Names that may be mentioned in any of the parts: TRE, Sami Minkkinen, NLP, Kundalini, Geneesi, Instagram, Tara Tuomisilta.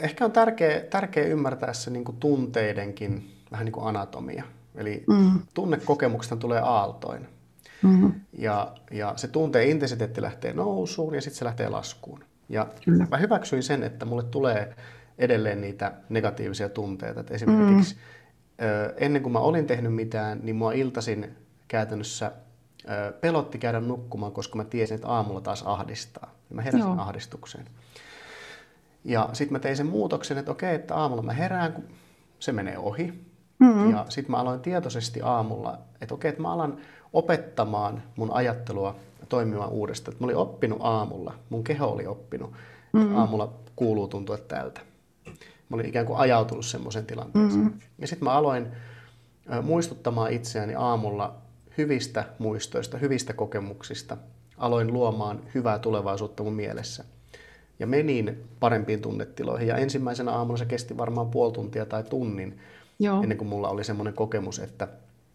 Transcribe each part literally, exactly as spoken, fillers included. Ehkä on tärkeä, tärkeä ymmärtää se niin kuin tunteidenkin vähän niin kuin anatomia. Eli mm. tunnekokemukset tulee aaltoin. Mm-hmm. Ja, ja se tunteen intensiteetti lähtee nousuun ja sitten se lähtee laskuun. Ja Kyllä. mä hyväksyin sen, että mulle tulee edelleen niitä negatiivisia tunteita. Et esimerkiksi mm. ö, ennen kuin mä olin tehnyt mitään, niin mua iltaisin käytännössä ö, pelotti käydä nukkumaan, koska mä tiesin, että aamulla taas ahdistaa. Mä heräsin Joo. ahdistukseen. Ja sitten mä tein sen muutoksen, että okei, että aamulla mä herään, kun se menee ohi. Mm-hmm. Ja sitten mä aloin tietoisesti aamulla, että okei, että mä alan opettamaan mun ajattelua toimimaan uudestaan. Et mä olin oppinut aamulla, mun keho oli oppinut, mm-hmm. aamulla kuuluu tuntua tältä. Mä olin ikään kuin ajautunut semmoisen tilanteeseen. Mm-hmm. Ja sitten mä aloin muistuttamaan itseäni aamulla hyvistä muistoista, hyvistä kokemuksista. Aloin luomaan hyvää tulevaisuutta mun mielessä. Ja menin parempiin tunnetiloihin. Ja ensimmäisenä aamulla se kesti varmaan puoli tuntia tai tunnin. Joo. Ennen kuin mulla oli semmoinen kokemus, että,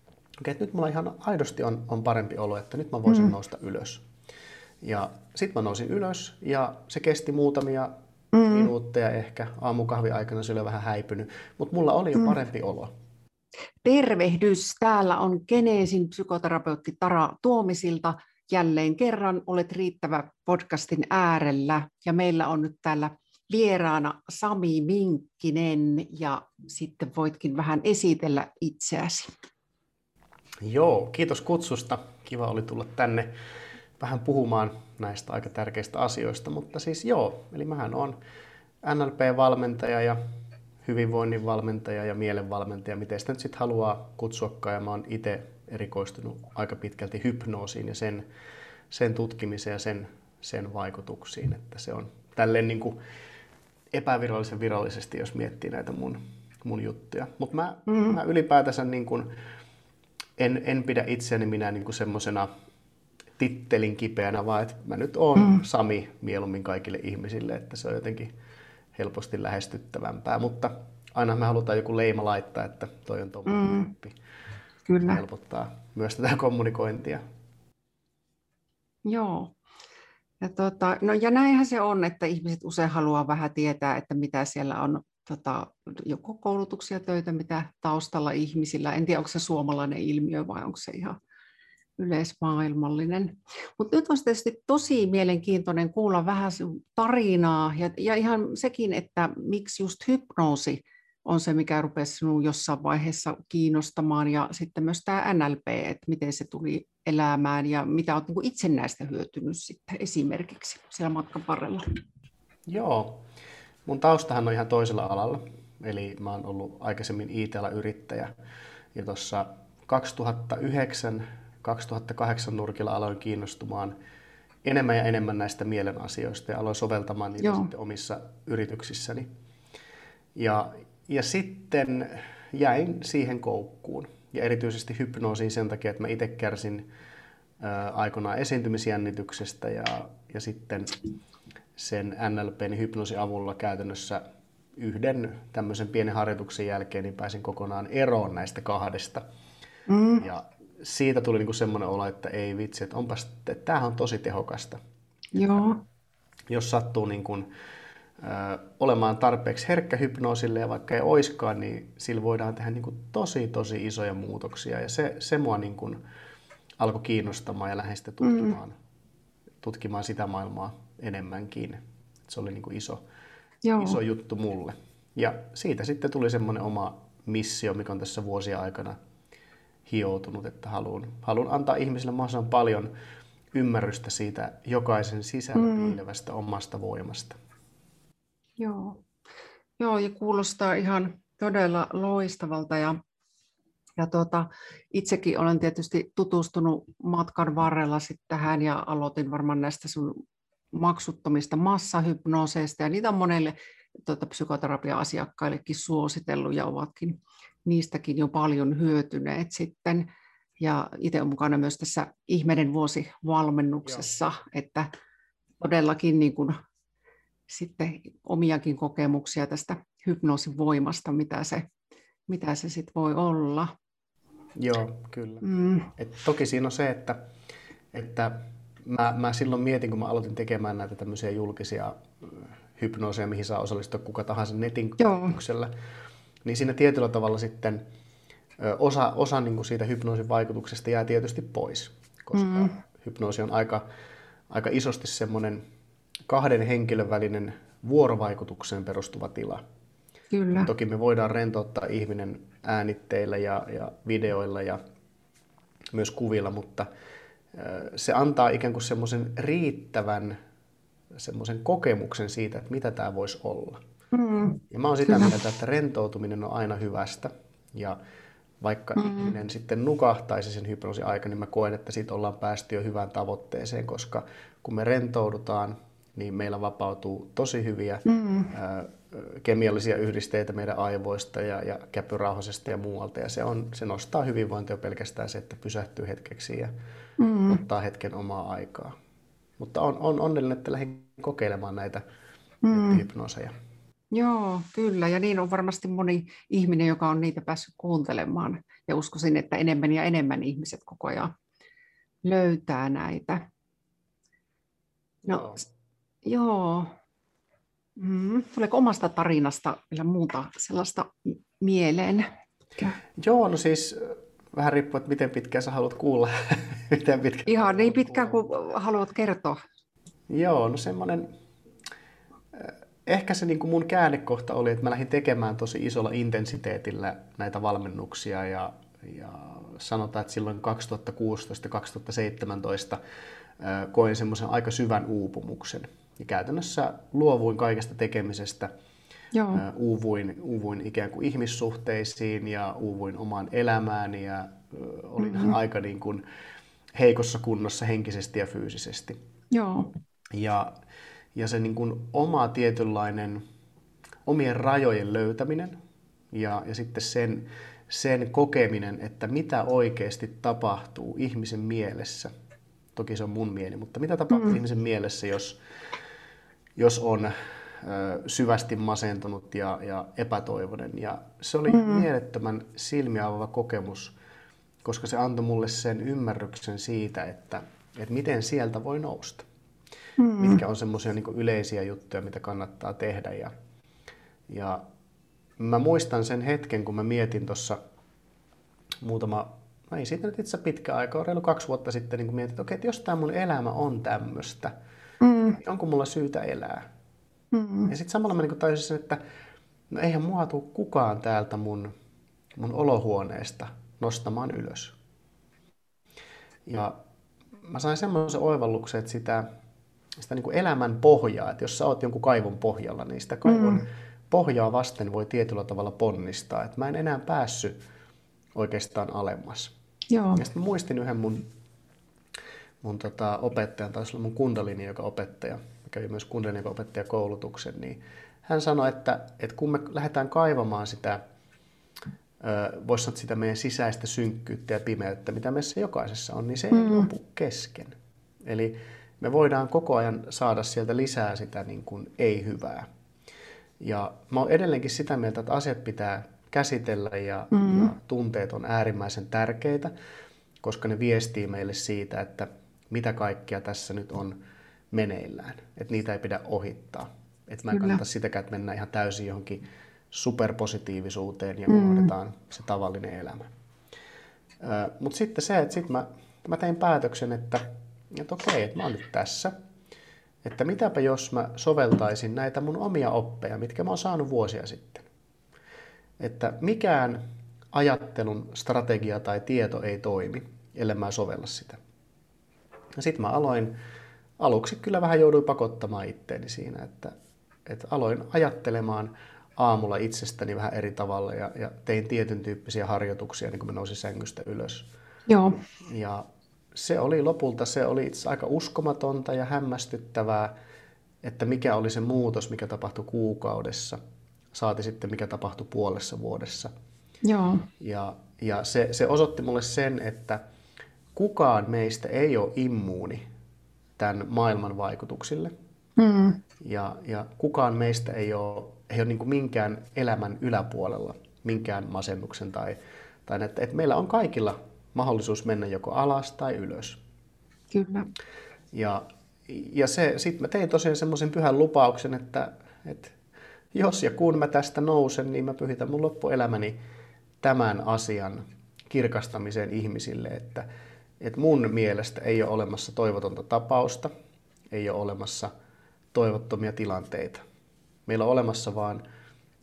okay, että nyt mulla ihan aidosti on, on parempi olo, että nyt mä voisin mm. nousta ylös. Ja sit mä nousin ylös ja se kesti muutamia mm. minuutteja ehkä. Aamukahvin aikana se oli vähän häipynyt, mutta mulla oli jo mm. parempi olo. Tervehdys! Täällä on Geneesin psykoterapeutti Tara Tuomisilta. Jälleen kerran olet riittävä podcastin äärellä ja meillä on nyt täällä vieraana Sami Minkkinen, ja sitten voitkin vähän esitellä itseäsi. Joo, kiitos kutsusta. Kiva oli tulla tänne vähän puhumaan näistä aika tärkeistä asioista, mutta siis joo, eli mähän olen N L P-valmentaja ja hyvinvoinnin valmentaja ja mielenvalmentaja, miten sitä nyt sitten haluaa kutsuakaan, ja mä oon itse erikoistunut aika pitkälti hypnoosiin ja sen, sen tutkimiseen ja sen, sen vaikutuksiin, että se on tälleen niin kuin epävirallisen virallisesti, jos miettii näitä mun, mun juttuja. Mutta mä, mm-hmm. mä ylipäätänsä niin kun en, en pidä itseäni minä niin kun semmoisena tittelin kipeänä, vaan että mä nyt oon mm-hmm. Sami mieluummin kaikille ihmisille, että se on jotenkin helposti lähestyttävämpää. Mutta aina me halutaan joku leima laittaa, että toi on tommoinen mm-hmm. tyyppi. Kyllä. Helpottaa myös tätä kommunikointia. Joo. Ja, tota, no ja näinhän se on, että ihmiset usein haluaa vähän tietää, että mitä siellä on tota, joko koulutuksia, töitä, mitä taustalla ihmisillä. En tiedä, onko se suomalainen ilmiö vai onko se ihan yleismaailmallinen. Mutta nyt on tietysti tosi mielenkiintoinen kuulla vähän tarinaa ja, ja ihan sekin, että miksi just hypnoosi on se, mikä rupesi sinua jossain vaiheessa kiinnostamaan, ja sitten myös tämä N L P, että miten se tuli elämään ja mitä olet itse näistä hyötynyt sitten esimerkiksi siellä matkan varrella. Joo, mun taustahan on ihan toisella alalla, eli mä oon ollut aikaisemmin I T-alan yrittäjä, ja tuossa kaksituhattayhdeksän kaksituhattakahdeksan nurkilla aloin kiinnostumaan enemmän ja enemmän näistä mielen asioista ja aloin soveltamaan niitä sitten omissa yrityksissäni. Ja Ja sitten jäin siihen koukkuun, ja erityisesti hypnoosiin sen takia, että mä itse kärsin aikoinaan esiintymisjännityksestä, ja, ja sitten sen N L P:n hypnoosin avulla käytännössä yhden tämmöisen pienen harjoituksen jälkeen niin pääsin kokonaan eroon näistä kahdesta. Mm. Ja siitä tuli niinku semmoinen olo, että ei vitsi, että onpas, että tämähän on tosi tehokasta. Joo. Jos sattuu niin kuin olemaan tarpeeksi herkkä hypnoosille ja vaikka ei oiskaan, niin sillä voidaan tehdä niin kuin tosi, tosi isoja muutoksia. Ja se, se mua niin kuin alkoi kiinnostamaan ja lähdin sitten tutkimaan, mm. tutkimaan sitä maailmaa enemmänkin. Se oli niin kuin iso, iso juttu mulle. Ja siitä sitten tuli semmoinen oma missio, mikä on tässä vuosien aikana hioutunut, että haluan, haluan antaa ihmisille mahdollisimman paljon ymmärrystä siitä jokaisen sisällä piilevästä mm. omasta voimasta. Joo. Joo, ja kuulostaa ihan todella loistavalta, ja, ja tuota, itsekin olen tietysti tutustunut matkan varrella sitten tähän ja aloitin varmaan näistä sun maksuttomista massahypnooseista, ja niitä on monelle tuota, psykoterapia-asiakkaillekin suositellut ja ovatkin niistäkin jo paljon hyötyneet sitten, ja itse olen mukana myös tässä Ihmeiden vuosi -valmennuksessa, Joo. että todellakin niin kuin sitten omiakin kokemuksia tästä hypnoosin voimasta, mitä se, mitä se sit voi olla. Joo, kyllä. Mm. Et toki siinä on se, että, että mä, mä silloin mietin, kun mä aloitin tekemään näitä tämmöisiä julkisia hypnoosia, mihin saa osallistua kuka tahansa netin kynnyksellä, niin siinä tietyllä tavalla sitten osa, osa niin kuin siitä hypnoosin vaikutuksesta jää tietysti pois, koska mm. hypnoosi on aika, aika isosti semmoinen kahden henkilön välinen vuorovaikutukseen perustuva tila. Kyllä. Toki me voidaan rentouttaa ihminen äänitteillä ja, ja videoilla ja myös kuvilla, mutta se antaa ikään kuin semmoisen riittävän semmoisen kokemuksen siitä, että mitä tämä voisi olla. Mm. Ja mä oon sitä mieltä, että rentoutuminen on aina hyvästä. Ja vaikka mm. ihminen sitten nukahtaisi sen hypnoosin aikana, niin mä koen, että siitä ollaan päästy jo hyvään tavoitteeseen, koska kun me rentoudutaan, niin meillä vapautuu tosi hyviä mm. ää, kemiallisia yhdisteitä meidän aivoista ja, ja käpyrauhasesta ja muualta. Ja se, on, se nostaa hyvinvointia pelkästään se, että pysähtyy hetkeksi ja mm. ottaa hetken omaa aikaa. Mutta on, on onnellinen, että lähdin kokeilemaan näitä mm. hypnooseja. Joo, kyllä. Ja niin on varmasti moni ihminen, joka on niitä päässyt kuuntelemaan. Ja uskoisin, että enemmän ja enemmän ihmiset koko ajan löytää näitä. No, joo. joo. Mm. Tuleeko omasta tarinasta vielä muuta sellaista mieleen? Joo, no siis vähän riippuu, että miten pitkään sä haluat kuulla. miten pitkään Ihan niin pitkään kuin haluat kertoa. Joo, no semmoinen... Ehkä se niin kuin mun käännekohta oli, että mä lähdin tekemään tosi isolla intensiteetillä näitä valmennuksia ja, ja sanotaan, että silloin kaksituhattakuusitoista kaksituhattaseitsemäntoista koin semmoisen aika syvän uupumuksen. Ja käytännössä luovuin kaikesta tekemisestä, Joo. Uuvuin, uuvuin ikään kuin ihmissuhteisiin ja uuvuin omaan elämääni ja olin mm-hmm. aika niin kuin heikossa kunnossa henkisesti ja fyysisesti. Joo. Ja Ja se niin kuin oma tietynlainen omien rajojen löytäminen ja, ja sitten sen, sen kokeminen, että mitä oikeasti tapahtuu ihmisen mielessä. Toki se on mun mieli, mutta mitä tapahtuu mm. ihmisen mielessä, jos, jos on ö, syvästi masentunut ja, ja epätoivoinen. Ja se oli mm. mielettömän silmiä avaava kokemus, koska se antoi mulle sen ymmärryksen siitä, että, että miten sieltä voi nousta. Mm. Mitkä on semmoisia niin kuin yleisiä juttuja, mitä kannattaa tehdä. Ja, ja mä muistan sen hetken, kun mä mietin tuossa muutama, no ei siitä nyt itse pitkä aika, reilu kaksi vuotta sitten, niin kun mietin, että okei, että jos tämä mun elämä on tämmöistä, mm. niin onko mulla syytä elää? Mm. Ja sitten samalla mä niin kuin tajusin sen, että no eihän mua tule kukaan täältä mun, mun olohuoneesta nostamaan ylös. Ja mä sain semmoisen oivalluksen, että sitä... sitä niin kuin elämän pohjaa, että jos sä oot jonkun kaivon pohjalla, niin sitä kaivon mm. pohjaa vasten voi tietyllä tavalla ponnistaa. Et mä en enää päässyt oikeastaan alemmas. Joo. Ja sitten muistin yhden mun, mun tota, opettajan, taisi olla mun Kundalini, joka opettaja, kävi myös Kundalini, joka opettaja koulutuksen, niin hän sanoi, että, että kun me lähdetään kaivamaan sitä, voisi sanoa sitä meidän sisäistä synkkyyttä ja pimeyttä, mitä meissä jokaisessa on, niin se ei mm. lopu kesken. Eli me voidaan koko ajan saada sieltä lisää sitä niin kuin ei-hyvää. Ja mä oon edelleenkin sitä mieltä, että asiat pitää käsitellä ja, mm. ja tunteet on äärimmäisen tärkeitä, koska ne viestii meille siitä, että mitä kaikkea tässä nyt on meneillään. Että niitä ei pidä ohittaa. Että mä en kannata sitäkään, että mennään ihan täysin johonkin superpositiivisuuteen ja mm. unohdetaan se tavallinen elämä. Ö, mut sitten se, että sit mä, mä tein päätöksen, että että okei, että mä oon nyt tässä, että mitäpä jos mä soveltaisin näitä mun omia oppeja, mitkä mä oon saanut vuosia sitten. Että mikään ajattelun strategia tai tieto ei toimi, ellei mä sovella sitä. Ja sit mä aloin, aluksi kyllä vähän jouduin pakottamaan itteeni siinä, että, että aloin ajattelemaan aamulla itsestäni vähän eri tavalla ja, ja tein tietyn tyyppisiä harjoituksia, niin kun mä nousin sängystä ylös. Joo. Ja se oli lopulta, se oli itse aika uskomatonta ja hämmästyttävää, että mikä oli se muutos, mikä tapahtui kuukaudessa, saati sitten mikä tapahtui puolessa vuodessa. Joo. Ja, ja se, se osoitti mulle sen, että kukaan meistä ei ole immuuni tämän maailman vaikutuksille. Mm. Ja, ja kukaan meistä ei ole, ei ole niin kuin minkään elämän yläpuolella, minkään masennuksen tai, tai että, että meillä on kaikilla mahdollisuus mennä joko alas tai ylös. Kyllä. Ja, ja se, sit mä tein tosiaan semmoisen pyhän lupauksen, että, Et jos ja kun mä tästä nousen, niin mä pyhitän mun loppuelämäni tämän asian kirkastamiseen ihmisille, että, että mun mielestä ei ole olemassa toivotonta tapausta, ei ole olemassa toivottomia tilanteita. Meillä on olemassa vaan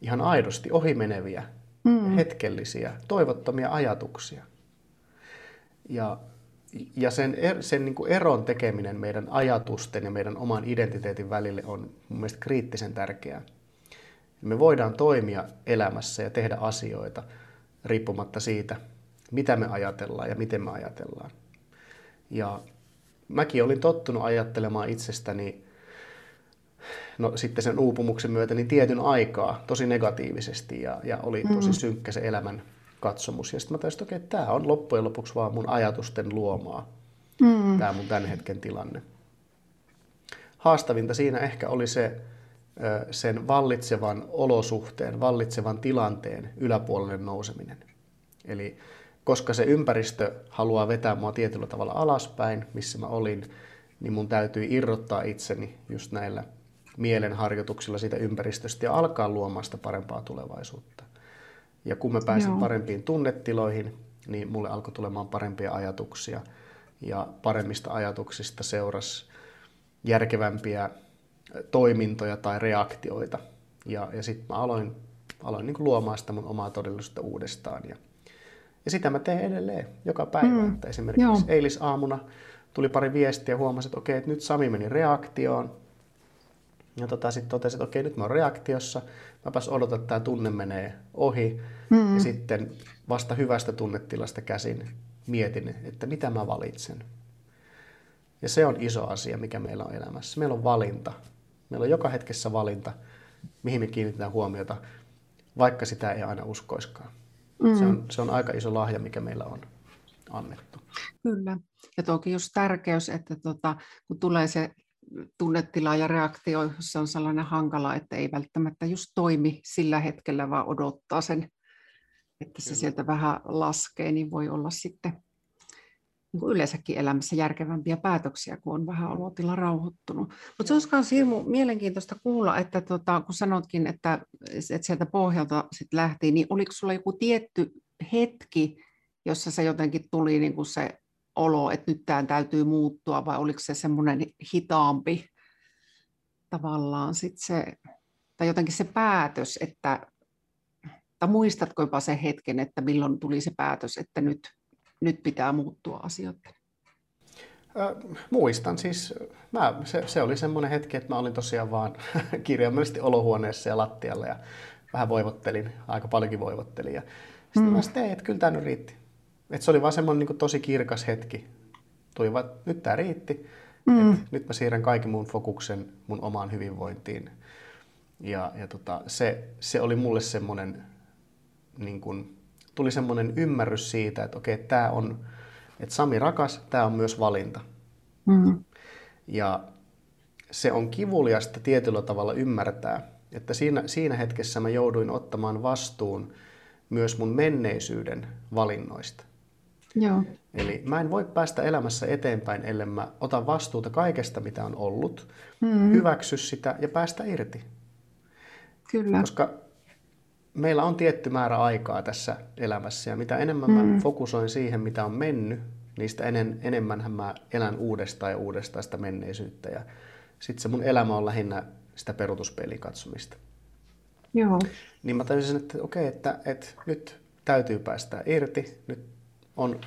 ihan aidosti ohimeneviä, mm. hetkellisiä, toivottomia ajatuksia. Ja, ja sen, er, sen niin kuin eron tekeminen meidän ajatusten ja meidän oman identiteetin välille on mun mielestä kriittisen tärkeää. Me voidaan toimia elämässä ja tehdä asioita riippumatta siitä, mitä me ajatellaan ja miten me ajatellaan. Ja mäkin olin tottunut ajattelemaan itsestäni no, sitten sen uupumuksen myötä niin tietyn aikaa tosi negatiivisesti ja, ja oli tosi synkkä se elämän katsomus. Ja sitten mä taisin, että okei, tämä on loppujen lopuksi vaan mun ajatusten luomaa, mm. tämä mun tämän hetken tilanne. Haastavinta siinä ehkä oli se sen vallitsevan olosuhteen, vallitsevan tilanteen yläpuolelle nouseminen. Eli koska se ympäristö haluaa vetää mua tietyllä tavalla alaspäin, missä mä olin, niin mun täytyy irrottaa itseni just näillä mielenharjoituksilla siitä ympäristöstä ja alkaa luomaan sitä parempaa tulevaisuutta. Ja kun mä pääsin Joo. parempiin tunnetiloihin, niin mulle alkoi tulemaan parempia ajatuksia ja paremmista ajatuksista seurasi järkevämpiä toimintoja tai reaktioita. Ja, ja sitten mä aloin, aloin niin kuin luomaan sitä mun omaa todellisuutta uudestaan. Ja, ja sitä mä teen edelleen joka päivä. Mm. Että esimerkiksi Joo. eilisaamuna tuli pari viestiä ja huomasin, että okei, että nyt Sami meni reaktioon. Ja tota, sitten totesin, että okei, nyt mä oon reaktiossa. Mäpäs odotan, että tämä tunne menee ohi. Mm. Ja sitten vasta hyvästä tunnetilasta käsin mietin, että mitä mä valitsen. Ja se on iso asia, mikä meillä on elämässä. Meillä on valinta. Meillä on joka hetkessä valinta, mihin me kiinnitetään huomiota, vaikka sitä ei aina uskoiskaan. Mm. Se on, se on aika iso lahja, mikä meillä on annettu. Kyllä. Ja toki just tärkeys, että tota, kun tulee se tunnetila ja reaktio, se on sellainen hankala, että ei välttämättä just toimi sillä hetkellä, vaan odottaa sen, että se Kyllä. sieltä vähän laskee, niin voi olla sitten niin kuin yleensäkin elämässä järkevämpiä päätöksiä, kun on vähän olotila rauhoittunut. Mutta se olisi myös hirmu mielenkiintoista kuulla, että tota, kun sanotkin, että, että sieltä pohjalta sit lähti, niin oliko sulla joku tietty hetki, jossa se jotenkin tuli niin kuin se olo, että nyt tämän täytyy muuttua, vai oliko se semmoinen hitaampi tavallaan sitten se, tai jotenkin se päätös, että, tai muistatko jopa sen hetken, että milloin tuli se päätös, että nyt Nyt pitää muuttua asioita. Äh, muistan siis, mä, se, se oli semmoinen hetki, että mä olin tosiaan vaan kirjaimellisesti olohuoneessa ja lattialla ja vähän voivottelin, aika paljonkin voivottelin. Ja sitten mm. mä sitten, että kyllä tämä nyt riitti. Et se oli vaan semmoinen niin kuin tosi kirkas hetki. Tuli vaan, että nyt tämä riitti. Mm. Et nyt mä siirrän kaiken mun fokuksen mun omaan hyvinvointiin. Ja, ja tota, se, se oli mulle semmoinen niin kuin tuli semmoinen ymmärrys siitä, että okei, tämä on, että Sami rakas, tämä on myös valinta. Mm. Ja se on kivuliasta tietyllä tavalla ymmärtää, että siinä, siinä hetkessä mä jouduin ottamaan vastuun myös mun menneisyyden valinnoista. Joo. Eli mä en voi päästä elämässä eteenpäin, ellei mä ota vastuuta kaikesta, mitä on ollut, mm. hyväksy sitä ja päästä irti. Kyllä. Koska meillä on tietty määrä aikaa tässä elämässä ja mitä enemmän mm. mä fokusoin siihen, mitä on mennyt, niistä enemmän mä elän uudestaan ja uudestaan sitä menneisyyttä. Ja sitten se mun elämä on lähinnä sitä peruutuspeilin katsomista. Joo. Niin mä tajusin, että okei, että, että nyt täytyy päästä irti. Nyt on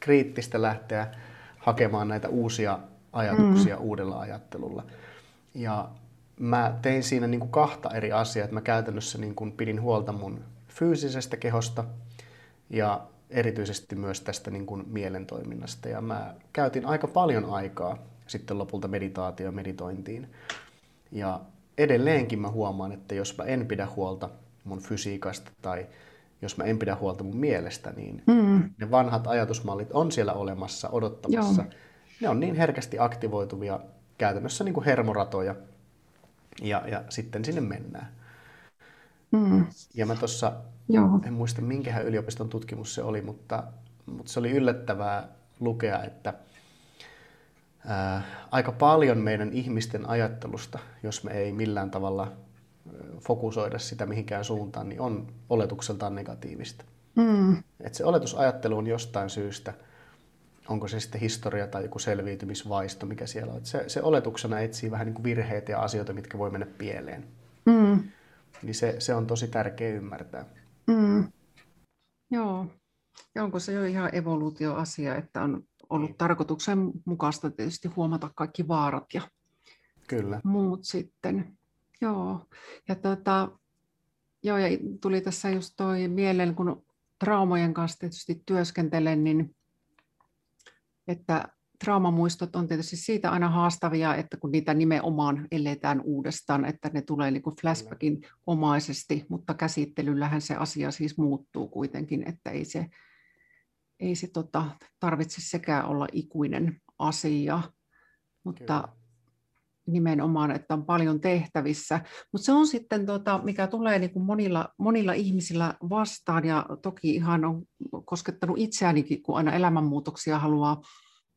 kriittistä lähteä hakemaan näitä uusia ajatuksia mm. uudella ajattelulla. Ja mä tein siinä niin kuin kahta eri asiaa, että mä käytännössä niin kuin pidin huolta mun fyysisestä kehosta ja erityisesti myös tästä niin kuin mielen toiminnasta. Ja mä käytin aika paljon aikaa sitten lopulta meditaatioon, meditointiin. Ja edelleenkin mä huomaan, että jos mä en pidä huolta mun fysiikasta tai jos mä en pidä huolta mun mielestä, niin mm. ne vanhat ajatusmallit on siellä olemassa, odottamassa. Joo. Ne on niin herkästi aktivoituvia käytännössä niin kuin hermoratoja. Ja, ja sitten sinne mennään. Mm. Ja mä tuossa, en muista minkähän yliopiston tutkimus se oli, mutta, mutta se oli yllättävää lukea, että ää, aika paljon meidän ihmisten ajattelusta, jos me ei millään tavalla fokusoida sitä mihinkään suuntaan, niin on oletukseltaan negatiivista. Mm. Et se oletusajattelu on jostain syystä, onko se sitten historia tai joku selviytymisvaisto, mikä siellä on. Se, se oletuksena etsii vähän niin kuin virheitä ja asioita, mitkä voi mennä pieleen. Mm. Niin se, se on tosi tärkeä ymmärtää. Mm. Joo. Ja onko se jo ihan evoluutioasia, että on ollut tarkoituksenmukaista tietysti huomata kaikki vaarat ja Kyllä. muut sitten. Joo. Ja, tuota, joo, ja tuli tässä just toi mieleen, kun traumojen kanssa tietysti työskentelen, niin että traumamuistot on tietysti siitä aina haastavia, että kun niitä nimenomaan eletään uudestaan, että ne tulee niin kuin flashbackin omaisesti, mutta käsittelyllähän se asia siis muuttuu kuitenkin, että ei se, ei se tota, tarvitse sekään olla ikuinen asia, mutta Kyllä. nimenomaan, että on paljon tehtävissä. Mutta se on sitten, tota, mikä tulee niin kuin monilla, monilla ihmisillä vastaan, ja toki ihan on koskettanut itseänikin, kun aina elämänmuutoksia haluaa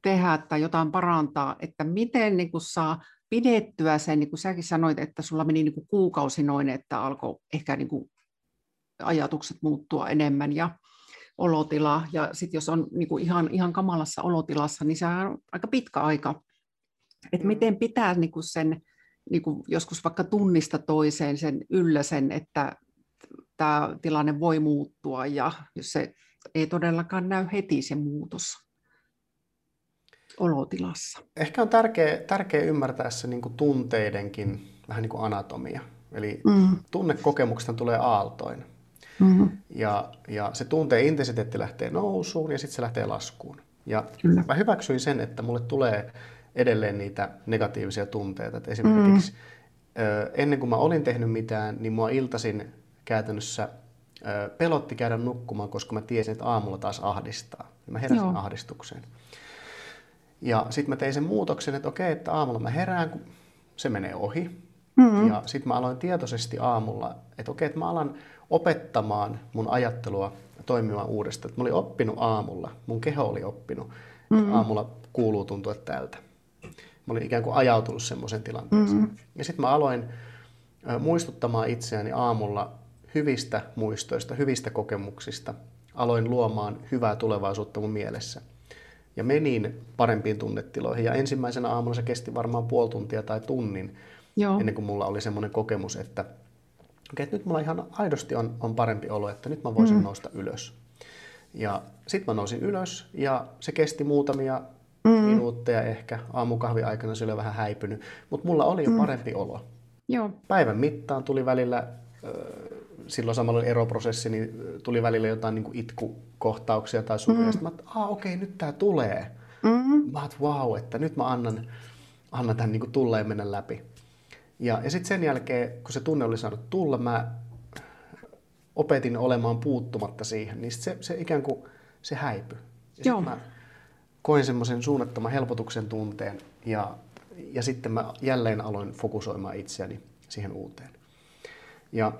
tehdä tai jotain parantaa, että miten niin kuin saa pidettyä sen, niin kuin säkin sanoit, että sulla meni niin kuin kuukausi noin, että alkoi ehkä niin kuin ajatukset muuttua enemmän ja olotila, ja sitten jos on niin kuin ihan, ihan kamalassa olotilassa, niin sehän on aika pitkä aika. Että miten pitää niin kuin sen, niin kuin joskus vaikka tunnista toiseen sen yllä sen, että tämä tilanne voi muuttua, ja jos se ei todellakaan näy heti se muutos olotilassa. Ehkä on tärkeä, tärkeä ymmärtää se niin kuin tunteidenkin vähän niin kuin anatomia. Eli mm. tunnekokemuksesta tulee aaltoina. Mm-hmm. Ja, ja se tunteen intensiteetti lähtee nousuun ja sitten se lähtee laskuun. Ja Kyllä. mä hyväksyin sen, että mulle tulee edelleen niitä negatiivisia tunteita. Et esimerkiksi mm. ennen kuin mä olin tehnyt mitään, niin mua iltaisin käytännössä pelotti käydä nukkumaan, koska mä tiesin, että aamulla taas ahdistaa. Mä heräsin Joo. ahdistukseen. Ja sitten mä tein sen muutoksen, että okei, että aamulla mä herään, kun se menee ohi. Mm-hmm. Ja sitten mä aloin tietoisesti aamulla, että okei, että mä alan opettamaan mun ajattelua toimimaan uudestaan. Et mä olin oppinut aamulla, mun keho oli oppinut, mm-hmm. aamulla kuuluu tuntua tältä. Mä olin ikään kuin ajautunut semmoiseen tilanteeseen. Mm-hmm. Ja sitten mä aloin muistuttamaan itseäni aamulla hyvistä muistoista, hyvistä kokemuksista. Aloin luomaan hyvää tulevaisuutta mun mielessä. Ja menin parempiin tunnetiloihin. Ja ensimmäisenä aamuna se kesti varmaan puoli tuntia tai tunnin, Joo. ennen kuin mulla oli semmoinen kokemus, että, okay, että nyt mulla ihan aidosti on, on parempi olo, että nyt mä voisin mm. nousta ylös. Ja sit mä nousin ylös, ja se kesti muutamia mm. minuutteja ehkä. Aamukahvin aikana se oli vähän häipynyt, mutta mulla oli jo parempi mm. olo. Joo. Päivän mittaan tuli välillä, silloin samalla oli eroprosessi, niin tuli välillä jotain niin kuin itkukohtauksia tai suruja. Mm. Sitten mä ajattelin, että okei, nyt tää tulee. Mm. Mä ajattelin, vau, että nyt mä annan, annan tämän niin kuin tulla ja mennä läpi. Ja, ja sitten sen jälkeen, kun se tunne oli saanut tulla, mä opetin olemaan puuttumatta siihen. Niin se, se ikään kuin se häipyi. Ja sitten mä koin semmoisen suunnattoman helpotuksen tunteen. Ja, ja sitten mä jälleen aloin fokusoimaan itseäni siihen uuteen. Ja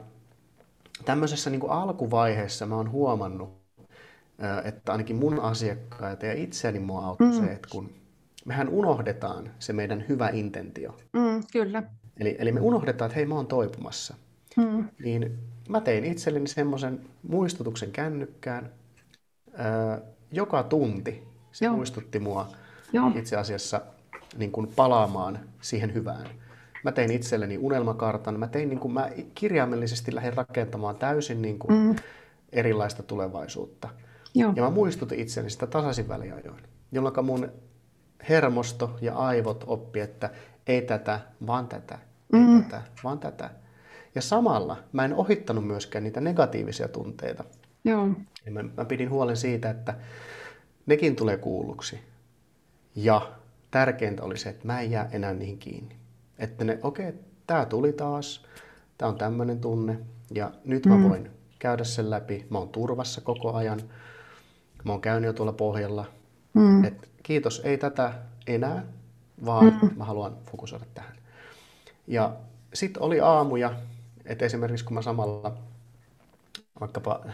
tämmöisessä niin kuin alkuvaiheessa mä oon huomannut, että ainakin mun asiakkaita ja itseäni mua auttoi mm. se, että kun mehän unohdetaan se meidän hyvä intentio. Mm, kyllä. Eli, eli me unohdetaan, että hei, mä oon toipumassa. Mm. Niin mä tein itselleni semmoisen muistutuksen kännykkään. Ö, joka tunti se Joo. muistutti mua Joo. itse asiassa niin kuin palaamaan siihen hyvään. Mä tein itselleni unelmakartan, mä, tein, niin kuin, mä kirjaimellisesti lähdin rakentamaan täysin niin kuin, mm. erilaista tulevaisuutta. Joo. Ja mä muistutin itselleni sitä tasaisin väliajoin, jolloin mun hermosto ja aivot oppi, että ei tätä, vaan tätä, ei mm. tätä, vaan tätä. Ja samalla mä en ohittanut myöskään niitä negatiivisia tunteita. Joo. Mä, mä pidin huolen siitä, että nekin tulee kuulluksi. Ja tärkeintä oli se, että mä en jää enää niihin kiinni. Että ne, okei, okay, tää tuli taas, tää on tämmönen tunne, ja nyt mä mm. voin käydä sen läpi, mä oon turvassa koko ajan, mä oon käynyt jo tuolla pohjalla, mm. että kiitos, ei tätä enää, vaan mm. mä haluan fokusoida tähän. Ja sit oli aamuja, että esimerkiksi kun mä samalla vaikkapa,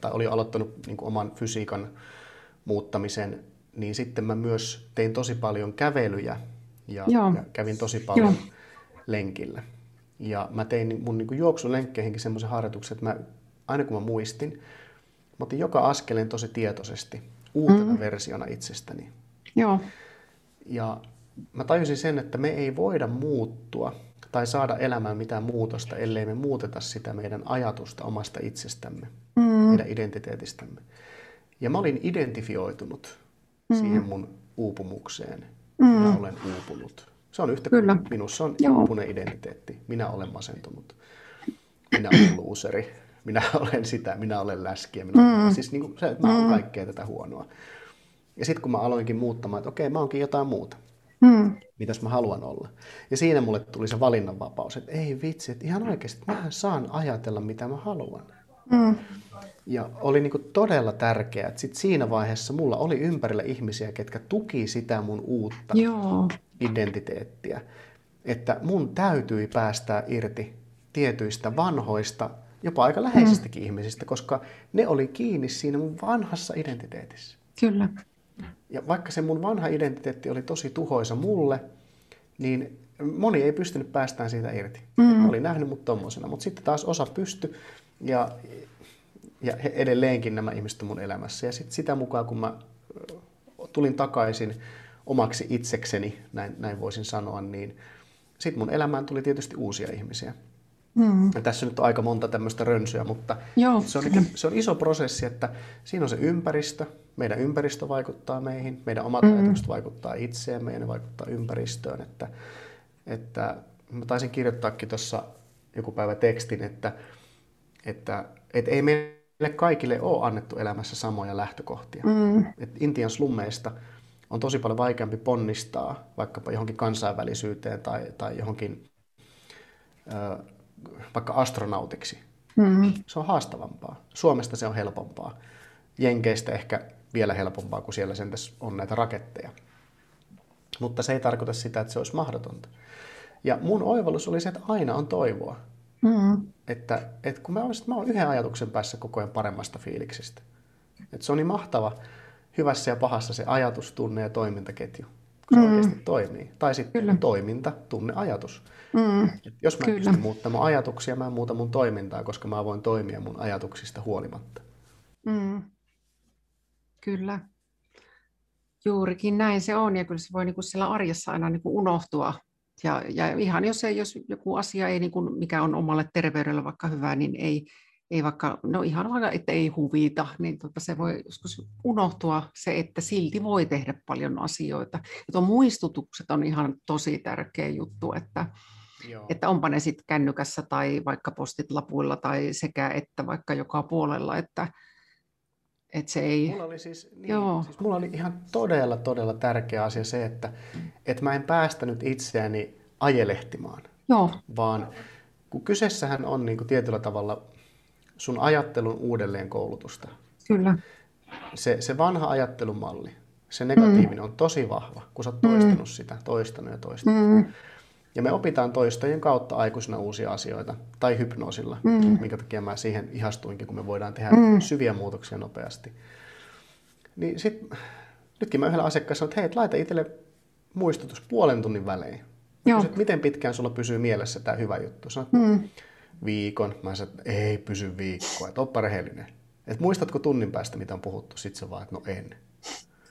tai olin aloittanut niin kuin oman fysiikan muuttamisen, niin sitten mä myös tein tosi paljon kävelyjä, Ja, ja kävin tosi paljon Joo. lenkillä. Ja mä tein mun niin kuin juoksulenkkeihinkin semmoisen harjoituksen, että mä, aina kun mä muistin, mä otin joka askeleen tosi tietoisesti uutena mm. versiona itsestäni. Joo. Ja mä tajusin sen, että me ei voida muuttua tai saada elämään mitään muutosta, ellei me muuteta sitä meidän ajatusta omasta itsestämme, mm. meidän identiteetistämme. Ja mä olin identifioitunut mm. siihen mun uupumukseen. Mm. Minä olen uupunut. Se on yhtä Kyllä. kuin minussa on uupuneen identiteetti. Minä olen masentunut. Minä olen luuseri. Minä olen sitä. Minä olen läskiä. Minä mm. olen... Siis niin kuin se, että mä mm. olen kaikkea tätä huonoa. Ja sitten kun mä aloinkin muuttamaan, että okei, mä oonkin jotain muuta. Mm. Mitäs mä haluan olla. Ja siinä mulle tuli se valinnanvapaus, että ei vitsi, että ihan oikeasti, mä saan ajatella mitä mä haluan. Mm. Ja oli niinku todella tärkeää, että sit siinä vaiheessa mulla oli ympärillä ihmisiä, ketkä tuki sitä mun uutta Joo. identiteettiä. Että mun täytyi päästää irti tietyistä vanhoista, jopa aika läheisistäkin mm. ihmisistä, koska ne oli kiinni siinä mun vanhassa identiteetissä. Kyllä. Ja vaikka se mun vanha identiteetti oli tosi tuhoisa mulle, niin moni ei pystynyt päästään siitä irti. Mm. Oli nähnyt mut tommosena, mutta sitten taas osa pystyi ja, ja edelleenkin nämä ihmiset mun elämässä. Ja sit sitä mukaan, kun mä tulin takaisin omaksi itsekseni, näin, näin voisin sanoa, niin sit mun elämään tuli tietysti uusia ihmisiä. Mm. Ja tässä nyt on aika monta tämmöistä rönsyä, mutta se on, se on iso prosessi, että siinä on se ympäristö. Meidän ympäristö vaikuttaa meihin, meidän omat mm. ajatukset vaikuttaa itseemme ja ne vaikuttaa ympäristöön. Että, että mä taisin kirjoittaakin tuossa joku päivä tekstin, että, että et ei meille kaikille ole annettu elämässä samoja lähtökohtia. Mm. Et Intian slummeista on tosi paljon vaikeampi ponnistaa vaikkapa johonkin kansainvälisyyteen tai, tai johonkin ö, vaikka astronautiksi. Mm. Se on haastavampaa. Suomesta se on helpompaa. Jenkeistä ehkä vielä helpompaa, kun siellä sentäs on näitä raketteja. Mutta se ei tarkoita sitä, että se olisi mahdotonta. Ja mun oivallus oli se, että aina on toivoa. Mm. Että, että kun mä olen, mä olen yhden ajatuksen päässä koko ajan paremmasta fiiliksestä. Että se on niin mahtava, hyvässä ja pahassa se ajatus, tunne ja toimintaketju. Kun se mm. oikeasti toimii. Tai sitten Kyllä. toiminta, tunne, ajatus. Mm. Et jos mä en pysty muuttamaan ajatuksia, mä en muuta mun toimintaa, koska mä voin toimia mun ajatuksista huolimatta. Mm. Kyllä. Juurikin näin se on ja kyllä se voi niin kuin siellä arjessa aina niin kuin unohtua. Ja, ja ihan jos, ei, jos joku asia ei, niin kuin, mikä on omalle terveydelle vaikka hyvä, niin ei, ei vaikka, no ihan vaikka, että ei huvita, niin tota se voi joskus unohtua se, että silti voi tehdä paljon asioita. Ja tuo muistutukset on ihan tosi tärkeä juttu, että, että onpa ne sitten kännykässä tai vaikka postit lapuilla tai sekä että vaikka joka puolella, että Et se ei... mulla, oli siis, niin, siis mulla oli ihan todella, todella tärkeä asia se, että et mä en päästänyt itseäni ajelehtimaan, Joo. vaan kun kyseessähän on niin kuin tietyllä tavalla sun ajattelun uudelleenkoulutusta. Kyllä. Se, se vanha ajattelumalli, se negatiivinen mm. on tosi vahva, kun sä oot toistanut mm. sitä, toistanut ja toistanut. Mm. Ja me opitaan toistajien kautta aikuisena uusia asioita, tai hypnoosilla, mm. minkä takia mä siihen ihastuinkin, kun me voidaan tehdä mm. syviä muutoksia nopeasti. Niin sit, nytkin mä yhdellä asiakkaassa sanon, että hei, et laita itselle muistutus puolen tunnin välein. Kysyt, miten pitkään sulla pysyy mielessä tämä hyvä juttu? Sanot, mm. viikon. Mä sanon, että ei pysy viikkoa, että oppa rehellinen. Et muistatko tunnin päästä, mitä on puhuttu? Sitten se vaan, että no en.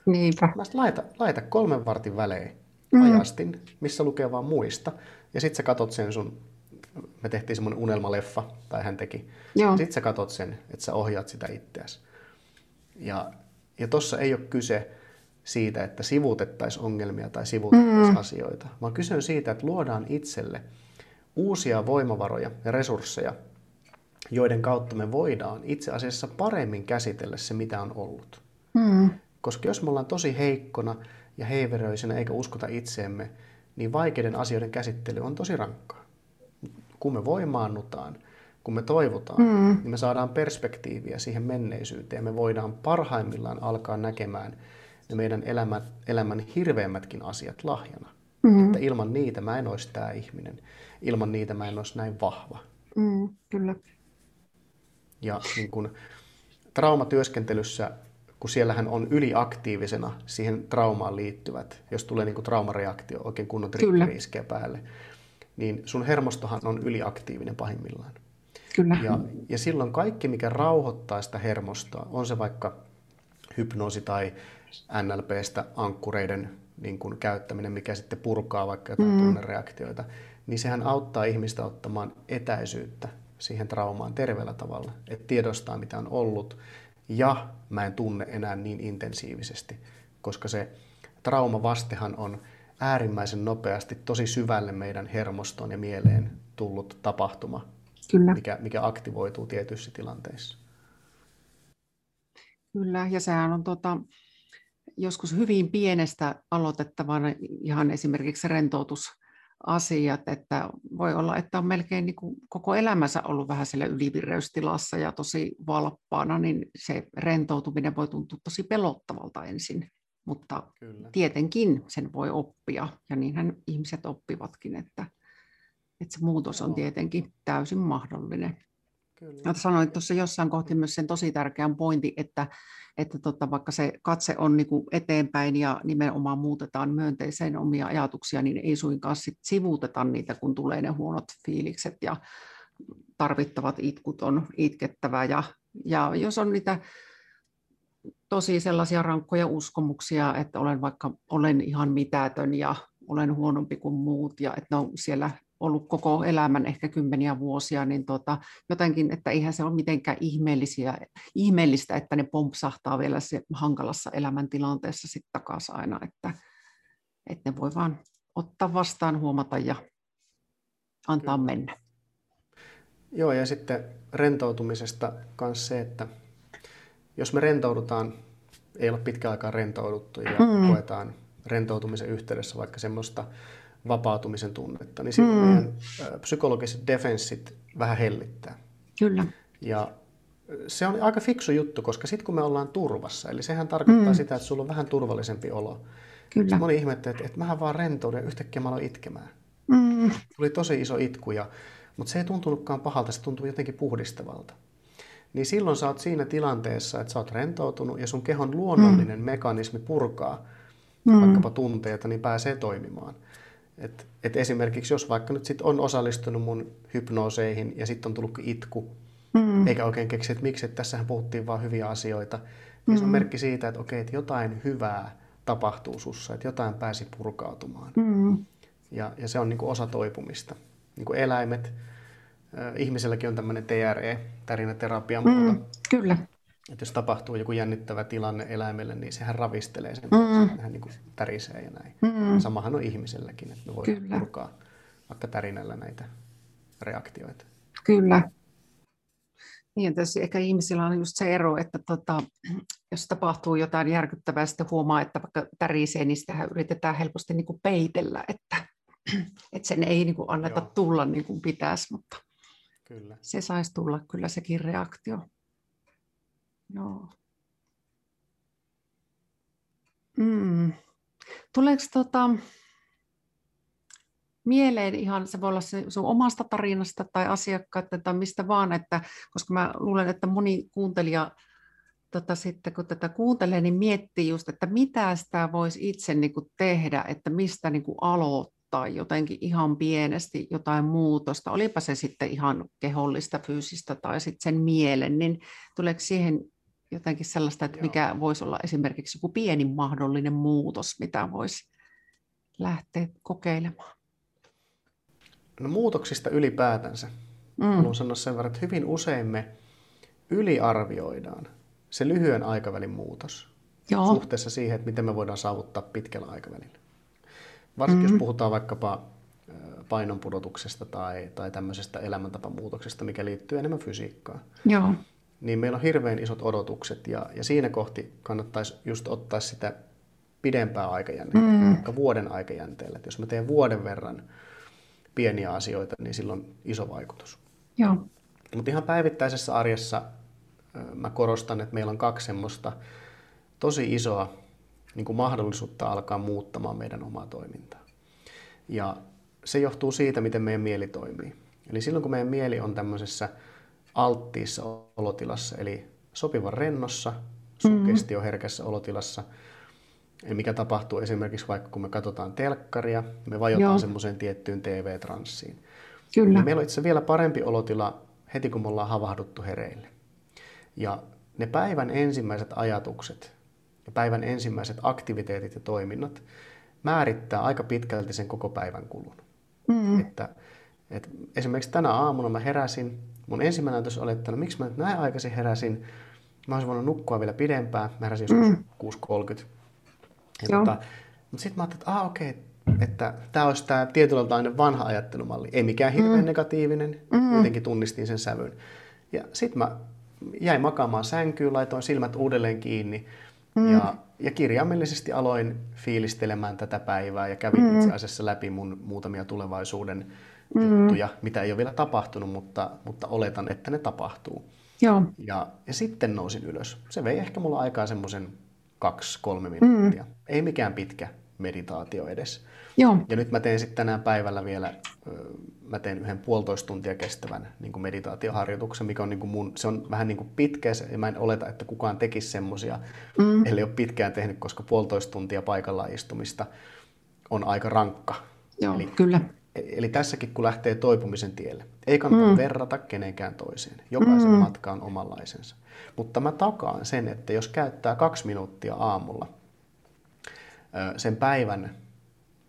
Niinpä. Mä sanon, laita, laita kolmen vartin välein. Mm. ajastin, missä lukee vaan muista. Ja sit sä katot sen sun, me tehtiin semmonen unelmaleffa, tai hän teki. Joo. Sit sä katot sen, että sä ohjaat sitä itseäsi. Ja, ja tossa ei ole kyse siitä, että sivuutettaisiin ongelmia tai sivuutettaisiin mm. asioita, vaan kyse on siitä, että luodaan itselle uusia voimavaroja ja resursseja, joiden kautta me voidaan itse asiassa paremmin käsitellä se, mitä on ollut. Mm. Koska jos me ollaan tosi heikkona ja heiveröisenä eikä uskota itseemme, niin vaikeiden asioiden käsittely on tosi rankkaa. Kun me voimaannutaan, kun me toivotaan, mm. niin me saadaan perspektiiviä siihen menneisyyteen. Me voidaan parhaimmillaan alkaa näkemään ne meidän elämät, elämän hirveimmätkin asiat lahjana. Mm. Että ilman niitä mä en olisi tämä ihminen. Ilman niitä mä en olisi näin vahva. Mm, kyllä. Ja niin kun traumatyöskentelyssä, kun siellähän on yliaktiivisena siihen traumaan liittyvät, jos tulee niin kuin traumareaktio, oikein kunnon triggeri iskee päälle, niin sun hermostohan on yliaktiivinen pahimmillaan. Kyllä. Ja, ja silloin kaikki, mikä rauhoittaa sitä hermostoa, on se vaikka hypnoosi tai N L P:stä ankkureiden niin kuin käyttäminen, mikä sitten purkaa vaikka jotain mm. tunnereaktioita, niin sehän auttaa ihmistä ottamaan etäisyyttä siihen traumaan terveellä tavalla, että tiedostaa mitä on ollut ja mä en tunne enää niin intensiivisesti, koska se traumavastehan on äärimmäisen nopeasti tosi syvälle meidän hermostoon ja mieleen tullut tapahtuma, Kyllä. Mikä, mikä aktivoituu tietyissä tilanteissa. Kyllä, ja sehän on tota, joskus hyvin pienestä aloitettavan ihan esimerkiksi rentoutusasiat, että voi olla, että on melkein niin kuin koko elämänsä ollut vähän siellä ylivireystilassa ja tosi valppaana, niin se rentoutuminen voi tuntua tosi pelottavalta ensin. Mutta Kyllä. tietenkin sen voi oppia, ja niinhän ihmiset oppivatkin, että, että se muutos on tietenkin täysin mahdollinen. Kyllä. Sanoin tuossa jossain kohti myös sen tosi tärkeän pointin, että, että tota, vaikka se katse on niin kuin eteenpäin ja nimenomaan muutetaan myönteiseen omia ajatuksia, niin ei suinkaan sit sivuuteta niitä, kun tulee ne huonot fiilikset ja tarvittavat itkut on itkettävä. Ja, ja jos on niitä tosi sellaisia rankkoja uskomuksia, että olen vaikka olen ihan mitätön ja olen huonompi kuin muut ja että ne on siellä ollut koko elämän ehkä kymmeniä vuosia, niin tota, jotenkin, että eihän se ole mitenkään ihmeellisiä, ihmeellistä, että ne pompsahtaa vielä se hankalassa elämäntilanteessa sitten takaisin aina, että, että ne voi vaan ottaa vastaan, huomata ja antaa Kyllä. mennä. Joo, ja sitten rentoutumisesta myös se, että jos me rentoudutaan, ei ole pitkään aikaa rentouduttu ja mm. koetaan rentoutumisen yhteydessä vaikka semmoista vapautumisen tunnetta, niin silloin mm. meidän psykologiset defenssit vähän hellittää. Kyllä. Ja se on aika fiksu juttu, koska sitten kun me ollaan turvassa, eli sehän tarkoittaa mm. sitä, että sulla on vähän turvallisempi olo. Kyllä. Moni ihmettelee, että, että mähän vaan rentoudun ja yhtäkkiä mä aloin itkemään. Mm. Tuli tosi iso itku, ja, mutta se ei tuntunutkaan pahalta, se tuntuu jotenkin puhdistavalta. Niin silloin sä oot siinä tilanteessa, että sä oot rentoutunut ja sun kehon luonnollinen mm. mekanismi purkaa mm. vaikkapa tunteita, niin pääsee toimimaan. Et, et esimerkiksi jos vaikka nyt sit on osallistunut mun hypnooseihin ja sitten on tullut itku, mm. eikä oikein keksi, että miksi, että tässähän puhuttiin vaan hyviä asioita, niin mm. se on merkki siitä, että okei, että jotain hyvää tapahtuu sussa, että jotain pääsi purkautumaan. Mm. Ja, ja se on niinku osa toipumista. Niinku eläimet, ihmiselläkin on tämmöinen T R E, tärinäterapian muoto. Mm, kyllä. Että jos tapahtuu joku jännittävä tilanne eläimelle, niin sehän ravistelee sen, mm. sehän niin kuin tärisee ja näin. Mm. Samahan on ihmiselläkin, että me voidaan kyllä. purkaa vaikka tärinällä näitä reaktioita. Kyllä. Niin, tietysti ehkä ihmisillä on just se ero, että tota, jos tapahtuu jotain järkyttävää, sitten huomaa, että vaikka tärisee, niin sitähän yritetään helposti niin kuin peitellä, että, että sen ei niin kuin anneta Joo. tulla niin kuin pitäisi, mutta Kyllä. Se saisi tulla kyllä sekin reaktio. Joo. Mm. Tuleeko tota, mieleen ihan, se voi olla se sun omasta tarinasta tai asiakkaiden tai mistä vaan, että, koska mä luulen, että moni kuuntelija tota, sitten, kun tätä kuuntelee, niin miettii just, että mitä sitä voisi itse niin kuin tehdä, että mistä niin kuin aloittaa. Tai jotenkin ihan pienesti jotain muutosta, olipa se sitten ihan kehollista, fyysistä tai sitten sen mielen, niin tuleeko siihen jotenkin sellaista, että mikä Joo. voisi olla esimerkiksi joku pieni mahdollinen muutos, mitä voisi lähteä kokeilemaan? No muutoksista ylipäätänsä. Mm. Haluan sanoa sen verran, että hyvin usein me yliarvioidaan se lyhyen aikavälin muutos Joo. suhteessa siihen, että miten me voidaan saavuttaa pitkällä aikavälillä. Varsinkin mm-hmm. jos puhutaan vaikkapa painonpudotuksesta tai, tai tämmöisestä elämäntapamuutoksesta, mikä liittyy enemmän fysiikkaan, Joo. niin meillä on hirveän isot odotukset ja, ja siinä kohti kannattaisi just ottaa sitä pidempää aikajännettä, mm-hmm. vaikka vuoden aikajänteellä. Et jos mä teen vuoden verran pieniä asioita, niin sillä on iso vaikutus. Joo. Mutta ihan päivittäisessä arjessa mä korostan, että meillä on kaksi semmoista tosi isoa niin kuin mahdollisuutta alkaa muuttamaan meidän omaa toimintaa. Ja se johtuu siitä, miten meidän mieli toimii. Eli silloin, kun meidän mieli on tämmöisessä alttiissa olotilassa, eli sopivan rennossa, sugestioherkässä olotilassa, Eli mikä tapahtuu esimerkiksi vaikka kun me katsotaan telkkaria, me vajotaan semmoiseen tiettyyn T V-transsiin. Kyllä. Ja meillä on itse vielä parempi olotila heti, kun me ollaan havahduttu hereille. Ja ne päivän ensimmäiset ajatukset ja päivän ensimmäiset aktiviteetit ja toiminnat määrittää aika pitkälti sen koko päivän kulun. Mm. Että, että esimerkiksi tänä aamuna mä heräsin, mun ensimmäinen ajatus oli, että no, miksi mä nyt näin aikaisin heräsin, mä olisin voinut nukkua vielä pidempään, mä heräsin joskus mm. kuusi kolmekymmentä. Mutta sitten mä ajattelin, että ah, okei, että tämä olisi tämä tietynlainen vanha ajattelumalli, ei mikään hirveän mm. negatiivinen, mm. jotenkin tunnistin sen sävyn. Ja sitten mä jäin makaamaan sänkyyn, laitoin silmät uudelleen kiinni mm. ja, ja kirjaimellisesti aloin fiilistelemään tätä päivää ja kävin mm. itse asiassa läpi mun muutamia tulevaisuuden mm. juttuja, mitä ei ole vielä tapahtunut, mutta, mutta oletan, että ne tapahtuu. Joo. Ja, ja sitten nousin ylös. Se vei ehkä mulla aikaa semmoisen kaksi, kolme minuuttia. Mm. Ei mikään pitkä meditaatio edes. Joo. Ja nyt mä teen sitten tänään päivällä vielä, mä teen yhden puolitoista tuntia kestävän niin kuin meditaatioharjoituksen, mikä on, niin kuin mun, se on vähän niin kuin pitkä, ja mä en oleta, että kukaan tekisi semmoisia, mm. ellei ole pitkään tehnyt, koska puolitoista tuntia paikallaan istumista on aika rankka. Joo, eli, kyllä. Eli tässäkin, kun lähtee toipumisen tielle, ei kannata mm. verrata kenenkään toiseen. Jokaisen mm. matka on omanlaisensa. Mutta mä takaan sen, että jos käyttää kaksi minuuttia aamulla sen päivän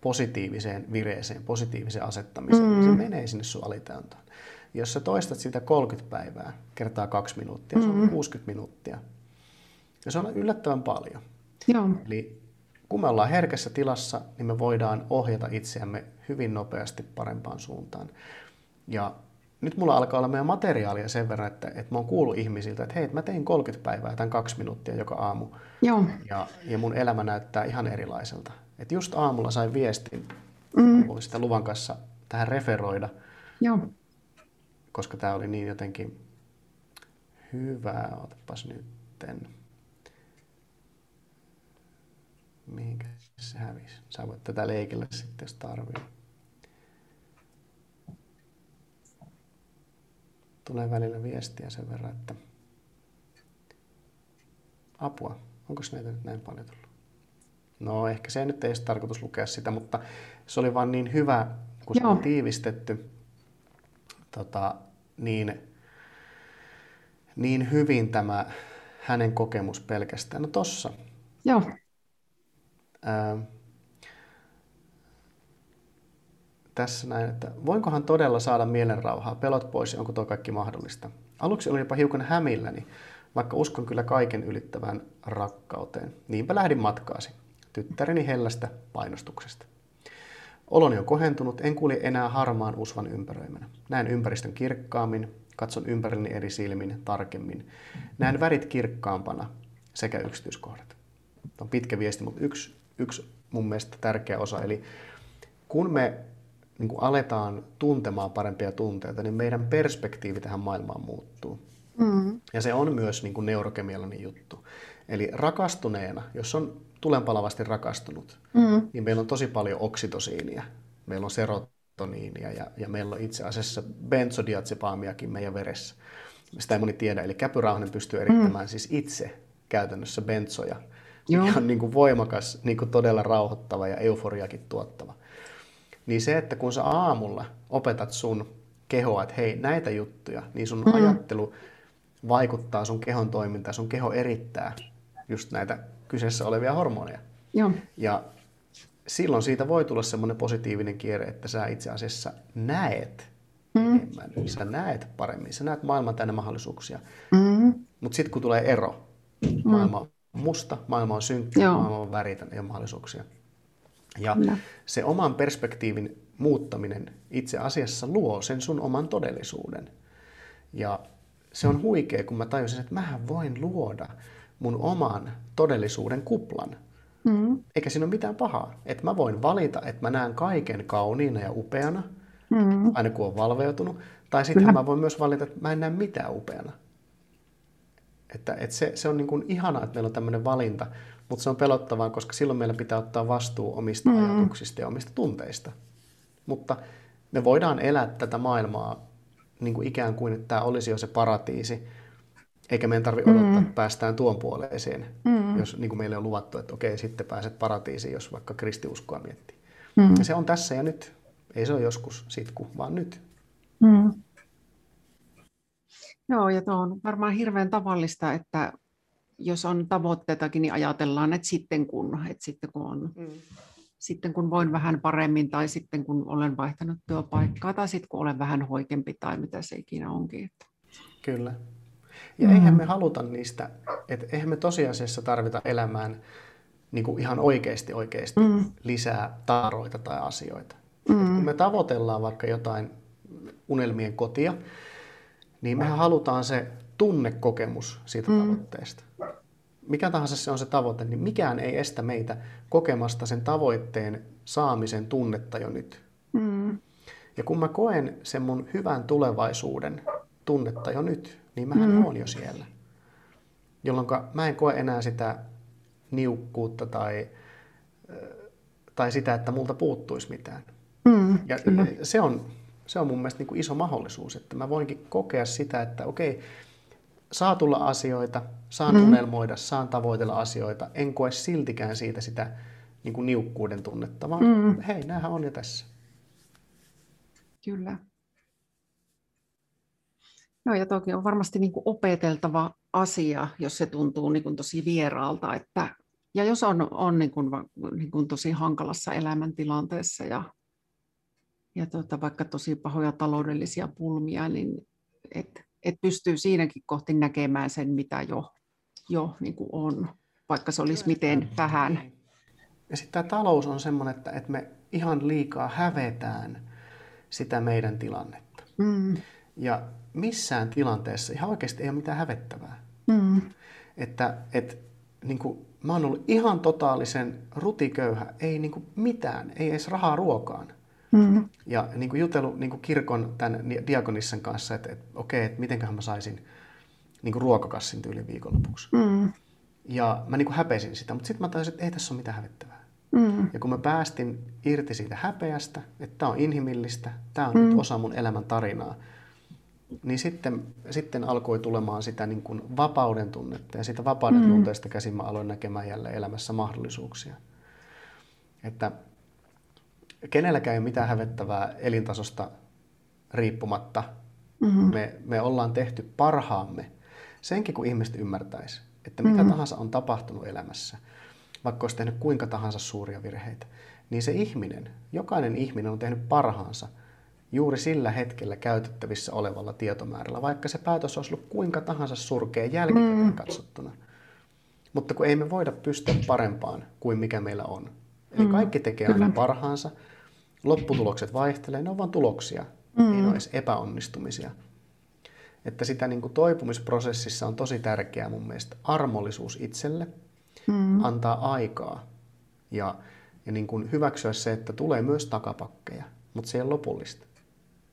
positiiviseen vireeseen, positiiviseen asettamiseen, mm. niin se menee sinne sun alitajuntaan. Jos sä toistat sitä kolmekymmentä päivää kertaa kaksi minuuttia, mm. se on kuusikymmentä minuuttia. Ja se on yllättävän paljon. Joo. Eli kun me ollaan herkässä tilassa, niin me voidaan ohjata itseämme hyvin nopeasti parempaan suuntaan. Ja nyt mulla alkaa olla meidän materiaalia sen verran, että, että mä oon kuullut ihmisiltä, että hei, että mä tein kolmekymmentä päivää tämän kaksi minuuttia joka aamu. Joo. Ja, ja mun elämä näyttää ihan erilaiselta. Että just aamulla sain viestin, mm. olin sitä luvan kanssa tähän referoida, joo, koska tää oli niin jotenkin hyvä. Otapas nytten. Mihinkä se hävisi? Sä voit tätä leikellä sitten, jos tarvii. Tulee välillä viestiä sen verran, että apua. Onko näitä nyt näin paljon tullut? No ehkä se nyt ei ole tarkoitus lukea sitä, mutta se oli vaan niin hyvä, kun se on tiivistetty tota, niin, niin hyvin tämä hänen kokemus pelkästään. No tossa. Joo. Ää, tässä näin, että voinkohan todella saada mielenrauhaa, pelot pois, onko tuo kaikki mahdollista. Aluksi olin jopa hiukan hämilläni, vaikka uskon kyllä kaiken ylittävään rakkauteen. Niinpä lähdin matkaasi, tyttäreni hellästä painostuksesta. Oloni on kohentunut, en kulje enää harmaan usvan ympäröimänä. Näen ympäristön kirkkaammin, katson ympärilleni eri silmin tarkemmin. Näen värit kirkkaampana sekä yksityiskohdat. Tämä on pitkä viesti, mutta yksi, yksi mun mielestä tärkeä osa. Eli kun me niin kun aletaan tuntemaan parempia tunteita, niin meidän perspektiivi tähän maailmaan muuttuu. Mm. Ja se on myös niin kun neurokemiallinen juttu. Eli rakastuneena, jos on tulenpalavasti rakastunut, mm. niin meillä on tosi paljon oksitosiinia, meillä on serotoniinia ja, ja meillä on itse asiassa benzodiazepaamiakin meidän veressä. Sitä ei moni tiedä, eli käpyrauhanen pystyy erittämään mm. siis itse käytännössä benzoja, joo, mikä on niin kuin voimakas, niin kuin todella rauhoittava ja euforiakin tuottava. Niin se, että kun sä aamulla opetat sun kehoa, että hei, näitä juttuja, niin sun mm. ajattelu vaikuttaa sun kehon toimintaan, sun keho erittää just näitä kyseessä olevia hormoneja. Joo. Ja silloin siitä voi tulla semmoinen positiivinen kierre, että sä itse asiassa näet mm. enemmän, sä näet paremmin, sä näet maailman täynnä mahdollisuuksia. Mm. Mutta sitten kun tulee ero, maailma on musta, maailma on synkkä, joo, maailma on väritön, ei ole mahdollisuuksia. Ja no, se oman perspektiivin muuttaminen itse asiassa luo sen sun oman todellisuuden. Ja se on huikea, kun mä tajusin, että mähän voin luoda mun oman todellisuuden kuplan. Mm. Eikä siinä ole mitään pahaa. Että mä voin valita, että mä näen kaiken kauniina ja upeana, mm. aina kun on valveutunut. Tai sitten mä voin myös valita, että mä en näe mitään upeana. Että, että se, se on niin kuin ihanaa, että meillä on tämmöinen valinta, mutta se on pelottavaa, koska silloin meillä pitää ottaa vastuu omista mm. ajatuksista ja omista tunteista. Mutta me voidaan elää tätä maailmaa niin kuin ikään kuin, että tämä olisi jo se paratiisi, Eikä meidän tarvitse odottaa, mm. että päästään tuon puoleeseen, mm. jos niin kuin meille on luvattu, että okei, sitten pääset paratiisiin, jos vaikka kristiuskoa miettii. Mm. Ja se on tässä ja nyt. Ei se ole joskus sitku, vaan nyt. Mm. Joo, ja tuo on varmaan hirveän tavallista, että jos on tavoitteitakin, niin ajatellaan, että sitten kun, että sitten kun on... Mm. Sitten kun voin vähän paremmin tai sitten kun olen vaihtanut työpaikkaa tai sitten kun olen vähän hoikempi tai mitä se ikinä onkin. Kyllä. Ja mm-hmm. eihän me haluta niistä, että eihän me tosiasiassa tarvita elämään niin kuin ihan oikeasti oikeasti mm-hmm. lisää taaroita tai asioita. Mm-hmm. Kun me tavoitellaan vaikka jotain unelmien kotia, niin mehän halutaan se tunnekokemus siitä mm-hmm. tavoitteesta. Mikä tahansa se on se tavoite, niin mikään ei estä meitä kokemasta sen tavoitteen saamisen tunnetta jo nyt. Mm. Ja kun mä koen sen mun hyvän tulevaisuuden tunnetta jo nyt, niin mähän mm. oon jo siellä. Jolloin mä en koe enää sitä niukkuutta tai, tai sitä, että multa puuttuisi mitään. Mm. Ja se on, se on mun mielestä niin kuin iso mahdollisuus, että mä voinkin kokea sitä, että okei, saa tulla asioita, saan mm. unelmoida, saan tavoitella asioita, en koe siltikään siitä sitä niin kuin niukkuuden tunnetta, vaan mm. hei, näähän on jo tässä. Kyllä. No ja toki on varmasti niin kuin opeteltava asia, jos se tuntuu niin kuin tosi vieraalta, että, ja jos on, on niin kuin, niin kuin tosi hankalassa elämäntilanteessa ja, ja tuota, vaikka tosi pahoja taloudellisia pulmia, niin et, että pystyy siinäkin kohti näkemään sen, mitä jo, jo niin kuin on, vaikka se olisi miten vähän. Ja sitten tämä talous on semmoinen, että, että me ihan liikaa hävetään sitä meidän tilannetta. Mm. Ja missään tilanteessa ihan oikeasti ei ole mitään hävettävää. Mm. Että et, niin kuin, mä oon ollut ihan totaalisen rutiköyhä, ei niin kuin mitään, ei edes rahaa ruokaan. Mm-hmm. Ja niin kuin jutellut niin kuin kirkon tämän diakonissan kanssa, että, että okei, että mitenköhän mä saisin niin kuin ruokakassin tyyliin viikonlopuksi. Mm-hmm. Ja mä niin kuin häpesin sitä, mutta sitten mä tajusin, että ei tässä ole mitään hävettävää. Mm-hmm. Ja kun mä päästin irti siitä häpeästä, että tämä on inhimillistä, tämä on mm-hmm. nyt osa mun elämän tarinaa, niin sitten, sitten alkoi tulemaan sitä niin kuin vapauden tunnetta. Ja siitä vapauden mm-hmm. tunteesta käsin mä aloin näkemään jälleen elämässä mahdollisuuksia. Että... Kenelläkään ei ole mitään hävettävää elintasosta riippumatta. Mm-hmm. Me, me ollaan tehty parhaamme. Senkin kun ihmiset ymmärtäisi, että mitä mm-hmm. tahansa on tapahtunut elämässä, vaikka olisi tehnyt kuinka tahansa suuria virheitä, niin se ihminen, jokainen ihminen on tehnyt parhaansa juuri sillä hetkellä käytettävissä olevalla tietomäärällä, vaikka se päätös olisi ollut kuinka tahansa surkea jälkikäteen mm-hmm. katsottuna. Mutta kun ei me voida pystyä parempaan kuin mikä meillä on. Eli kaikki tekee aina parhaansa. Lopputulokset vaihtelee, ne on vain tuloksia, mm. ei ole edes epäonnistumisia. Että sitä niin kuin toipumisprosessissa on tosi tärkeää mun mielestä armollisuus itselle, mm. antaa aikaa ja, ja niin kuin hyväksyä se, että tulee myös takapakkeja, mutta se ei ole lopullista.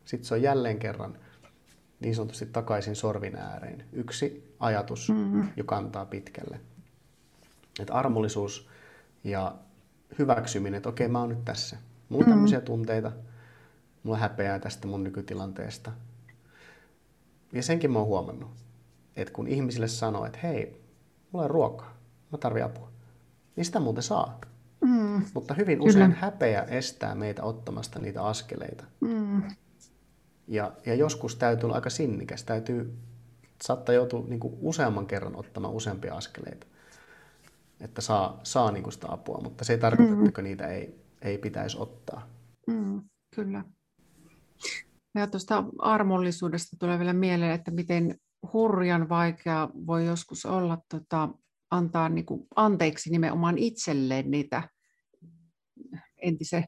Sitten se on jälleen kerran niin sanotusti takaisin sorvin ääreen. Yksi ajatus, mm. joka antaa pitkälle. Että armollisuus ja hyväksyminen, että okei, mä oon nyt tässä. Mulla on tämmöisiä tunteita. Mulla häpeää tästä mun nykytilanteesta. Ja senkin mä oon huomannut, että kun ihmisille sanoo, että hei, mulla on ruokaa, mä tarvitsen apua, niin sitä muuten saa. Mm. Mutta hyvin usein Kyllä. häpeä estää meitä ottamasta niitä askeleita. Mm. Ja, ja joskus täytyy olla aika sinnikäs. Täytyy, saattaa joutua niin kuin useamman kerran ottamaan useampia askeleita, että saa, saa niinku sitä apua, mutta se ei tarkoita, mm. että niitä ei, ei pitäisi ottaa. Mm, kyllä. Ja tuosta armollisuudesta tulee vielä mieleen, että miten hurjan vaikea voi joskus olla tota, antaa niinku anteeksi nimenomaan itselleen niitä entisen,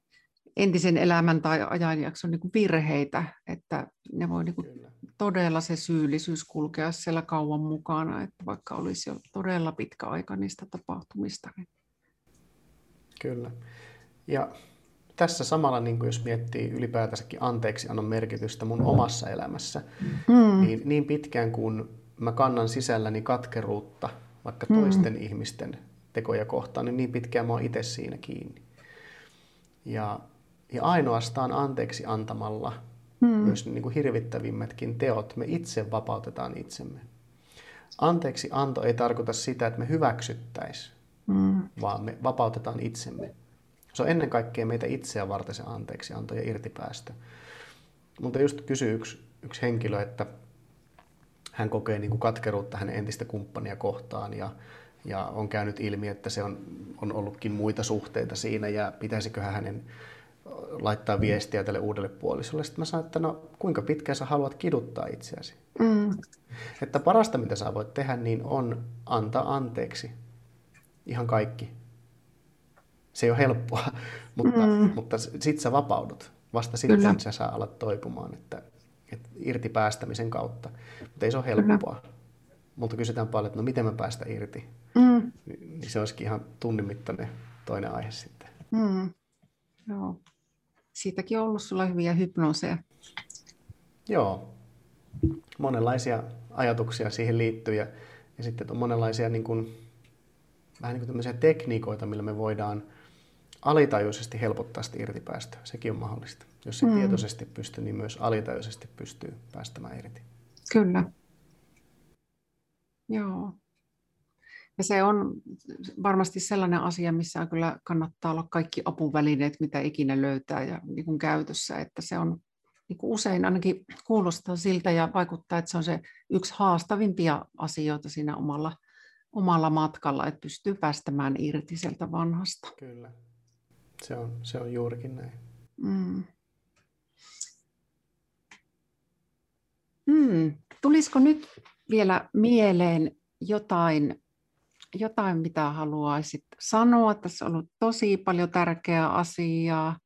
entisen elämän tai ajanjakson niinku virheitä, että ne voi niinku todella se syyllisyys kulkea siellä kauan mukana, että vaikka olisi jo todella pitkä aika niistä tapahtumista. Kyllä. Ja tässä samalla, niin jos miettii ylipäätänsäkin anteeksiannon merkitystä mun omassa elämässä, mm. niin, niin pitkään kun mä kannan sisälläni katkeruutta vaikka toisten mm. ihmisten tekoja kohtaan, niin niin pitkään mä oon itse siinä kiinni. Ja, ja ainoastaan anteeksi antamalla Mm. myös niin kuin hirvittävimmätkin teot, me itse vapautetaan itsemme. anteeksi anto ei tarkoita sitä, että me hyväksyttäisiin, mm. vaan me vapautetaan itsemme. Se on ennen kaikkea meitä itseä varten se anteeksi anto ja irtipäästö. Mutta just kysyi yksi, yksi henkilö, että hän kokee niin kuin katkeruutta hänen entistä kumppania kohtaan ja, ja on käynyt ilmi, että se on, on ollutkin muita suhteita siinä ja pitäisiköhän hänen laittaa viestiä tälle uudelle puolisolle. Sitten mä sanoin, että no kuinka pitkään sä haluat kiduttaa itseäsi. Mm. Että parasta mitä sä voit tehdä niin on antaa anteeksi. Ihan kaikki. Se ei ole helppoa, mutta, mm. mutta sit sä vapaudut. Vasta sitten sä saa alat toipumaan että, että irti päästämisen kautta. Mutta ei se ole helppoa. Kyllä. Multa kysytään paljon, että no miten mä päästän irti. Mm. Niin se olisikin ihan tunnin mittainen toinen aihe sitten. Mm. Joo. Siitäkin on ollut sulla hyviä hypnooseja. Joo. Monenlaisia ajatuksia siihen liittyy ja, ja sitten on monenlaisia niin kuin, vähän niin kuin tämmöisiä tekniikoita, millä me voidaan alitajuisesti helpottaa sitä irtipäästöä. Sekin on mahdollista. Jos se mm. tietoisesti pystyy, niin myös alitajuisesti pystyy päästämään irti. Kyllä. Joo. Ja se on varmasti sellainen asia, missä kyllä kannattaa olla kaikki apuvälineet, mitä ikinä löytää ja niin kuin käytössä. Että se on niin kuin usein ainakin kuulostaa siltä ja vaikuttaa, että se on se yksi haastavimpia asioita siinä omalla, omalla matkalla, että pystyy päästämään irti sieltä vanhasta. Kyllä, se on, se on juurikin näin. Mm. Mm. Tulisiko nyt vielä mieleen jotain, jotain, mitä haluaisit sanoa? Tässä on ollut tosi paljon tärkeää asiaa.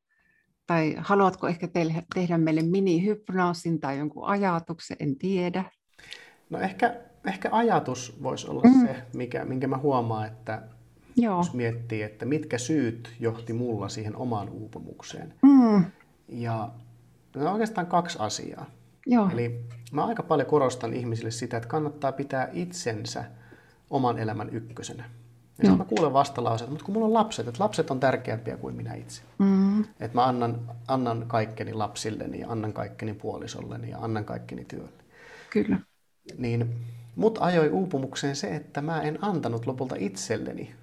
Tai haluatko ehkä tehdä meille mini-hypnoosin tai jonkun ajatuksen? En tiedä. No ehkä, ehkä ajatus voisi olla mm. se, mikä, minkä mä huomaan, että Joo. jos miettii, että mitkä syyt johti mulla siihen omaan uupumukseen. Mm. Ja no on oikeastaan kaksi asiaa. Joo. Eli mä aika paljon korostan ihmisille sitä, että kannattaa pitää itsensä oman elämän ykkösenä. Ja no. mä kuulen vastalauseet, mutta kun mulla on lapset, että lapset on tärkeämpiä kuin minä itse. Mm. Että mä annan, annan kaikkeni lapsilleni ja annan kaikkeni puolisolleni ja annan kaikkeni työlle. Kyllä. Niin mut ajoi uupumukseen se, että mä en antanut lopulta itselleni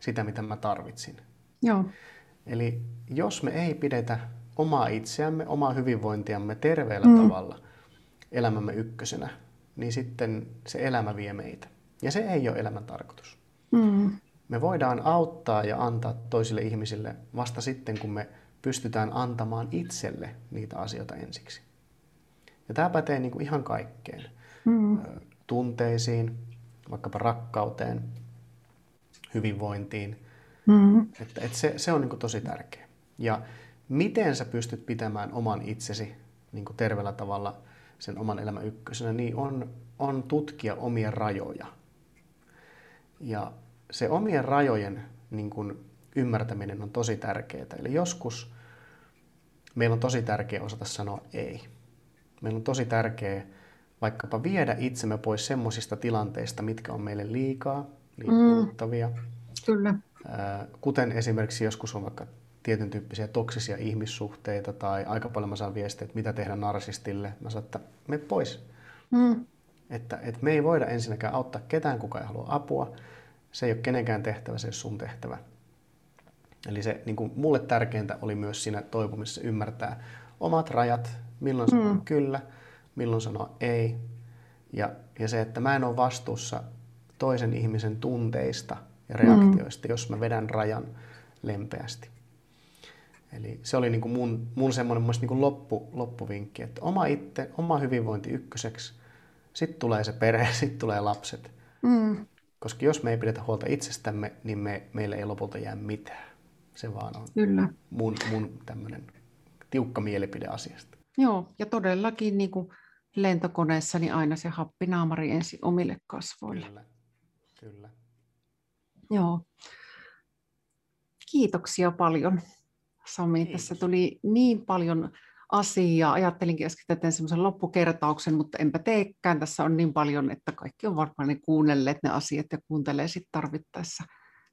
sitä, mitä mä tarvitsin. Joo. Eli jos me ei pidetä omaa itseämme, omaa hyvinvointiamme terveellä mm. tavalla elämämme ykkösenä, niin sitten se elämä vie meitä. Ja se ei ole elämän tarkoitus. Mm. Me voidaan auttaa ja antaa toisille ihmisille vasta sitten, kun me pystytään antamaan itselle niitä asioita ensiksi. Ja tämä pätee niin kuin ihan kaikkeen. Mm. Tunteisiin, vaikkapa rakkauteen, hyvinvointiin. Mm. Että, että se, se on niin kuin tosi tärkeä. Ja miten sä pystyt pitämään oman itsesi niin kuin terveellä tavalla sen oman elämän ykkösenä, niin on, on tutkia omia rajoja. Ja se omien rajojen niin kun ymmärtäminen on tosi tärkeää. Eli joskus meillä on tosi tärkeää osata sanoa ei. Meillä on tosi tärkeää vaikkapa viedä itsemme pois semmoisista tilanteista, mitkä on meille liikaa, liikuttavia. Mm, kyllä. Kuten esimerkiksi joskus on vaikka tietyn tyyppisiä toksisia ihmissuhteita tai aika paljon mä saan viestejä, että mitä tehdä narsistille. Mä sanon, että mene pois. Mm. Että, että me ei voida ensinnäkään auttaa ketään, kuka ei halua apua. Se ei ole kenenkään tehtävä, se ei ole sun tehtävä. Eli se niin kuin mulle tärkeintä oli myös siinä toipumisessa ymmärtää omat rajat, milloin sanoa mm. kyllä, milloin sanoa ei. Ja, ja se, että mä en ole vastuussa toisen ihmisen tunteista ja reaktioista, mm. jos mä vedän rajan lempeästi. Eli se oli niin kuin mun, mun semmoinen niin kuin loppu, loppuvinkki, että oma, itte, oma hyvinvointi ykköseksi. Sitten tulee se perhe, sitten tulee lapset. Mm. Koska jos me ei pidetä huolta itsestämme, niin me, meillä ei lopulta jää mitään. Se vaan on Kyllä. mun, mun tämmöinen tiukka mielipide asiasta. Joo, ja todellakin niin kuin lentokoneessa niin aina se happinaamari ensin omille kasvoille. Kyllä. Kyllä. Joo. Kiitoksia paljon, Sami. Kiitos. Tässä tuli niin paljon asiaa. Ajattelinkin äsken, että teen semmoisen loppukertauksen, mutta enpä teekään. Tässä on niin paljon, että kaikki on varmaan ne kuunnelleet ne asiat ja kuuntelee sitten tarvittaessa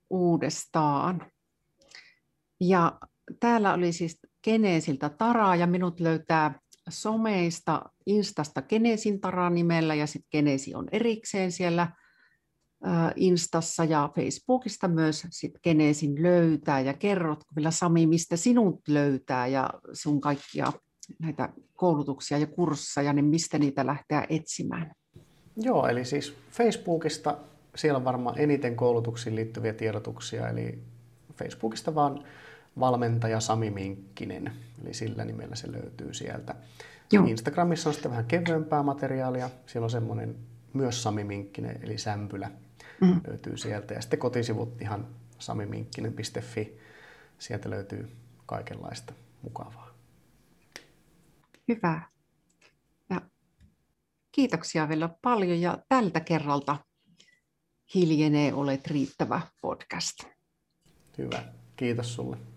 uudestaan. Ja täällä oli siis Geneesiltä Tara ja minut löytää someista, Instasta Genesin Tara nimellä ja sitten Genesi on erikseen siellä Instassa ja Facebookista myös sit Genesin löytää ja kerrotko vielä Sami, mistä sinut löytää ja sun kaikkia näitä koulutuksia ja kursseja, niin mistä niitä lähtee etsimään? Joo, eli siis Facebookista, siellä on varmaan eniten koulutuksiin liittyviä tiedotuksia, eli Facebookista vaan valmentaja Sami Minkkinen, eli sillä nimellä se löytyy sieltä. Joo. Instagramissa on sitten vähän kevyempää materiaalia, siellä on semmoinen myös Sami Minkkinen, eli sämpylä mm. löytyy sieltä. Ja sitten kotisivut ihan sami minkkinen piste fi, sieltä löytyy kaikenlaista mukavaa. Hyvä. Ja kiitoksia vielä paljon ja tältä kerralta Hiljenee, olet riittävä podcast. Hyvä. Kiitos sulle.